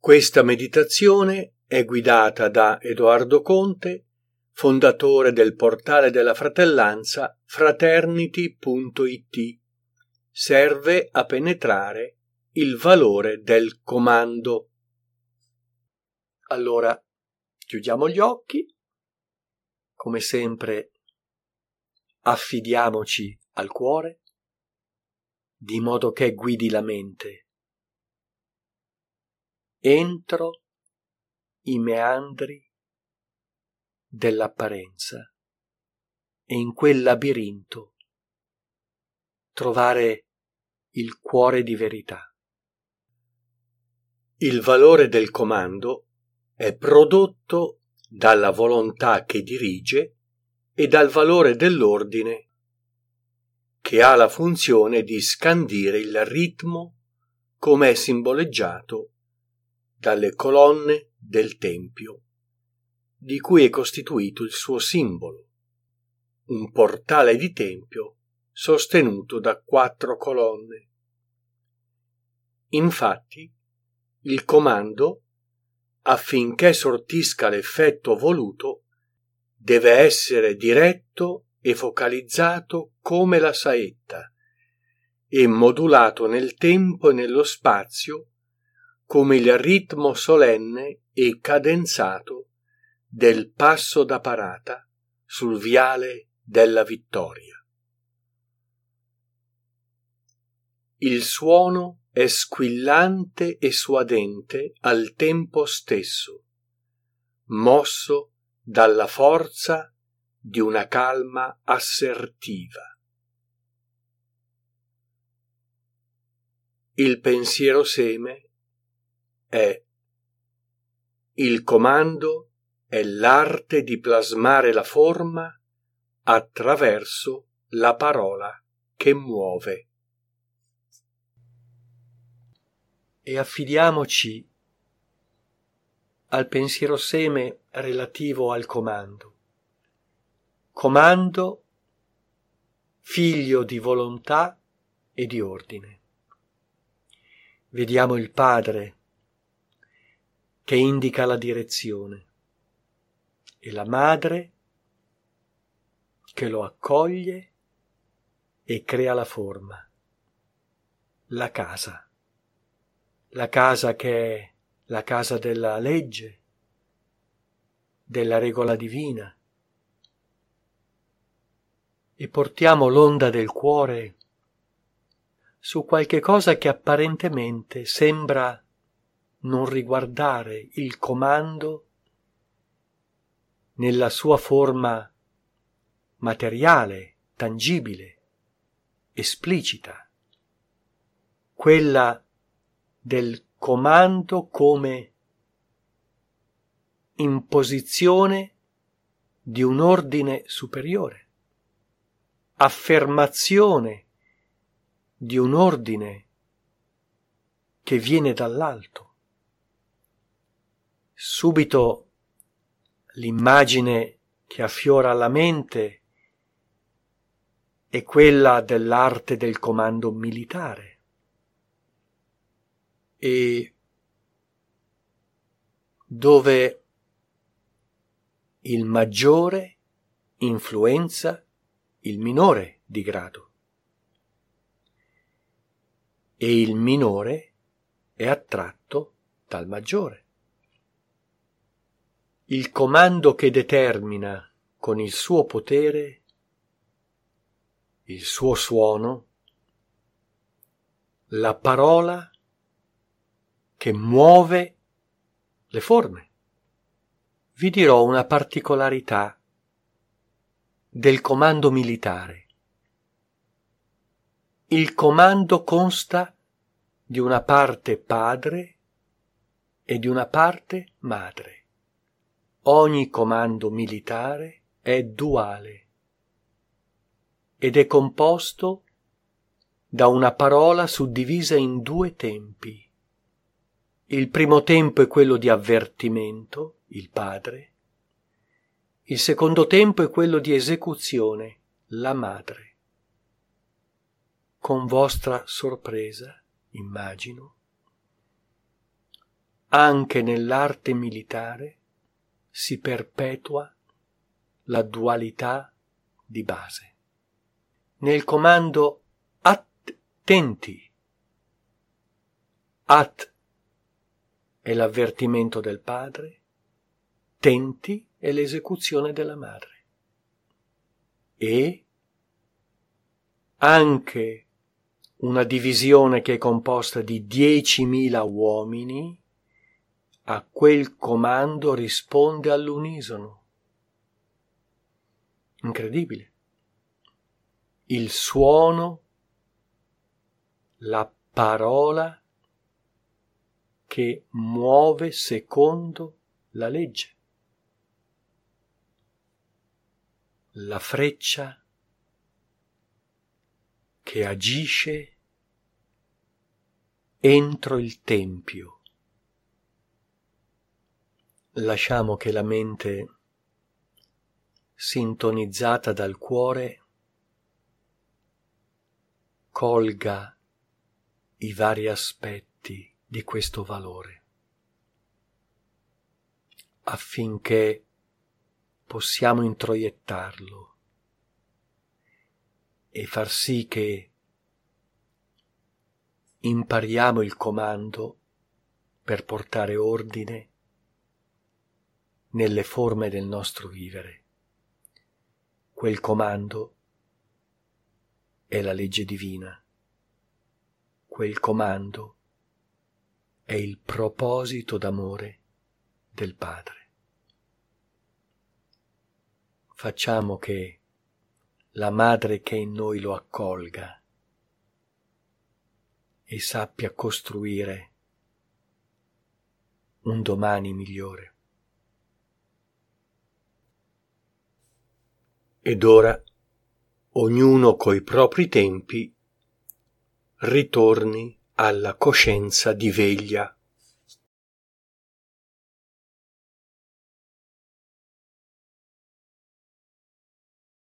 Questa meditazione è guidata da Edoardo Conte, fondatore del portale della fratellanza fraternity.it. Serve a penetrare il valore del comando. Allora, chiudiamo gli occhi. Come sempre, affidiamoci al cuore, di modo che guidi la mente. Entro i meandri dell'apparenza e in quel labirinto trovare il cuore di verità. Il valore del comando è prodotto dalla volontà che dirige e dal valore dell'ordine, che ha la funzione di scandire il ritmo come è simboleggiato dalle colonne del tempio, di cui è costituito il suo simbolo, un portale di tempio sostenuto da 4 colonne. Infatti, il comando, affinché sortisca l'effetto voluto, deve essere diretto e focalizzato come la saetta e modulato nel tempo e nello spazio come il ritmo solenne e cadenzato del passo da parata sul viale della vittoria. Il suono è squillante e suadente al tempo stesso, mosso dalla forza di una calma assertiva. Il pensiero seme è: il comando è l'arte di plasmare la forma attraverso la parola che muove. E affidiamoci al pensiero seme relativo al comando. Comando, figlio di volontà e di ordine. Vediamo il padre che indica la direzione e la madre che lo accoglie e crea la forma, la casa che è la casa della legge, della regola divina, e portiamo l'onda del cuore su qualche cosa che apparentemente sembra non riguardare il comando nella sua forma materiale, tangibile, esplicita, quella del comando come imposizione di un ordine superiore, affermazione di un ordine che viene dall'alto. Subito l'immagine che affiora alla mente è quella dell'arte del comando militare e dove il maggiore influenza il minore di grado e il minore è attratto dal maggiore. Il comando che determina con il suo potere, il suo suono, la parola che muove le forme. Vi dirò una particolarità del comando militare. Il comando consta di una parte padre e di una parte madre. Ogni comando militare è duale ed è composto da una parola suddivisa in 2 tempi. Il primo tempo è quello di avvertimento, il padre. Il secondo tempo è quello di esecuzione, la madre. Con vostra sorpresa, immagino, anche nell'arte militare si perpetua la dualità di base. Nel comando attenti, at è l'avvertimento del padre, tenti è l'esecuzione della madre. E anche una divisione che è composta di 10.000 uomini a quel comando risponde all'unisono. Incredibile. Il suono, la parola che muove secondo la legge. La freccia che agisce entro il tempio. Lasciamo che la mente, sintonizzata dal cuore, colga i vari aspetti di questo valore, affinché possiamo introiettarlo e far sì che impariamo il comando per portare ordine nelle forme del nostro vivere. Quel comando è la legge divina. Quel comando è il proposito d'amore del Padre. Facciamo che la madre che è in noi lo accolga e sappia costruire un domani migliore. Ed ora, ognuno coi propri tempi, ritorni alla coscienza di veglia.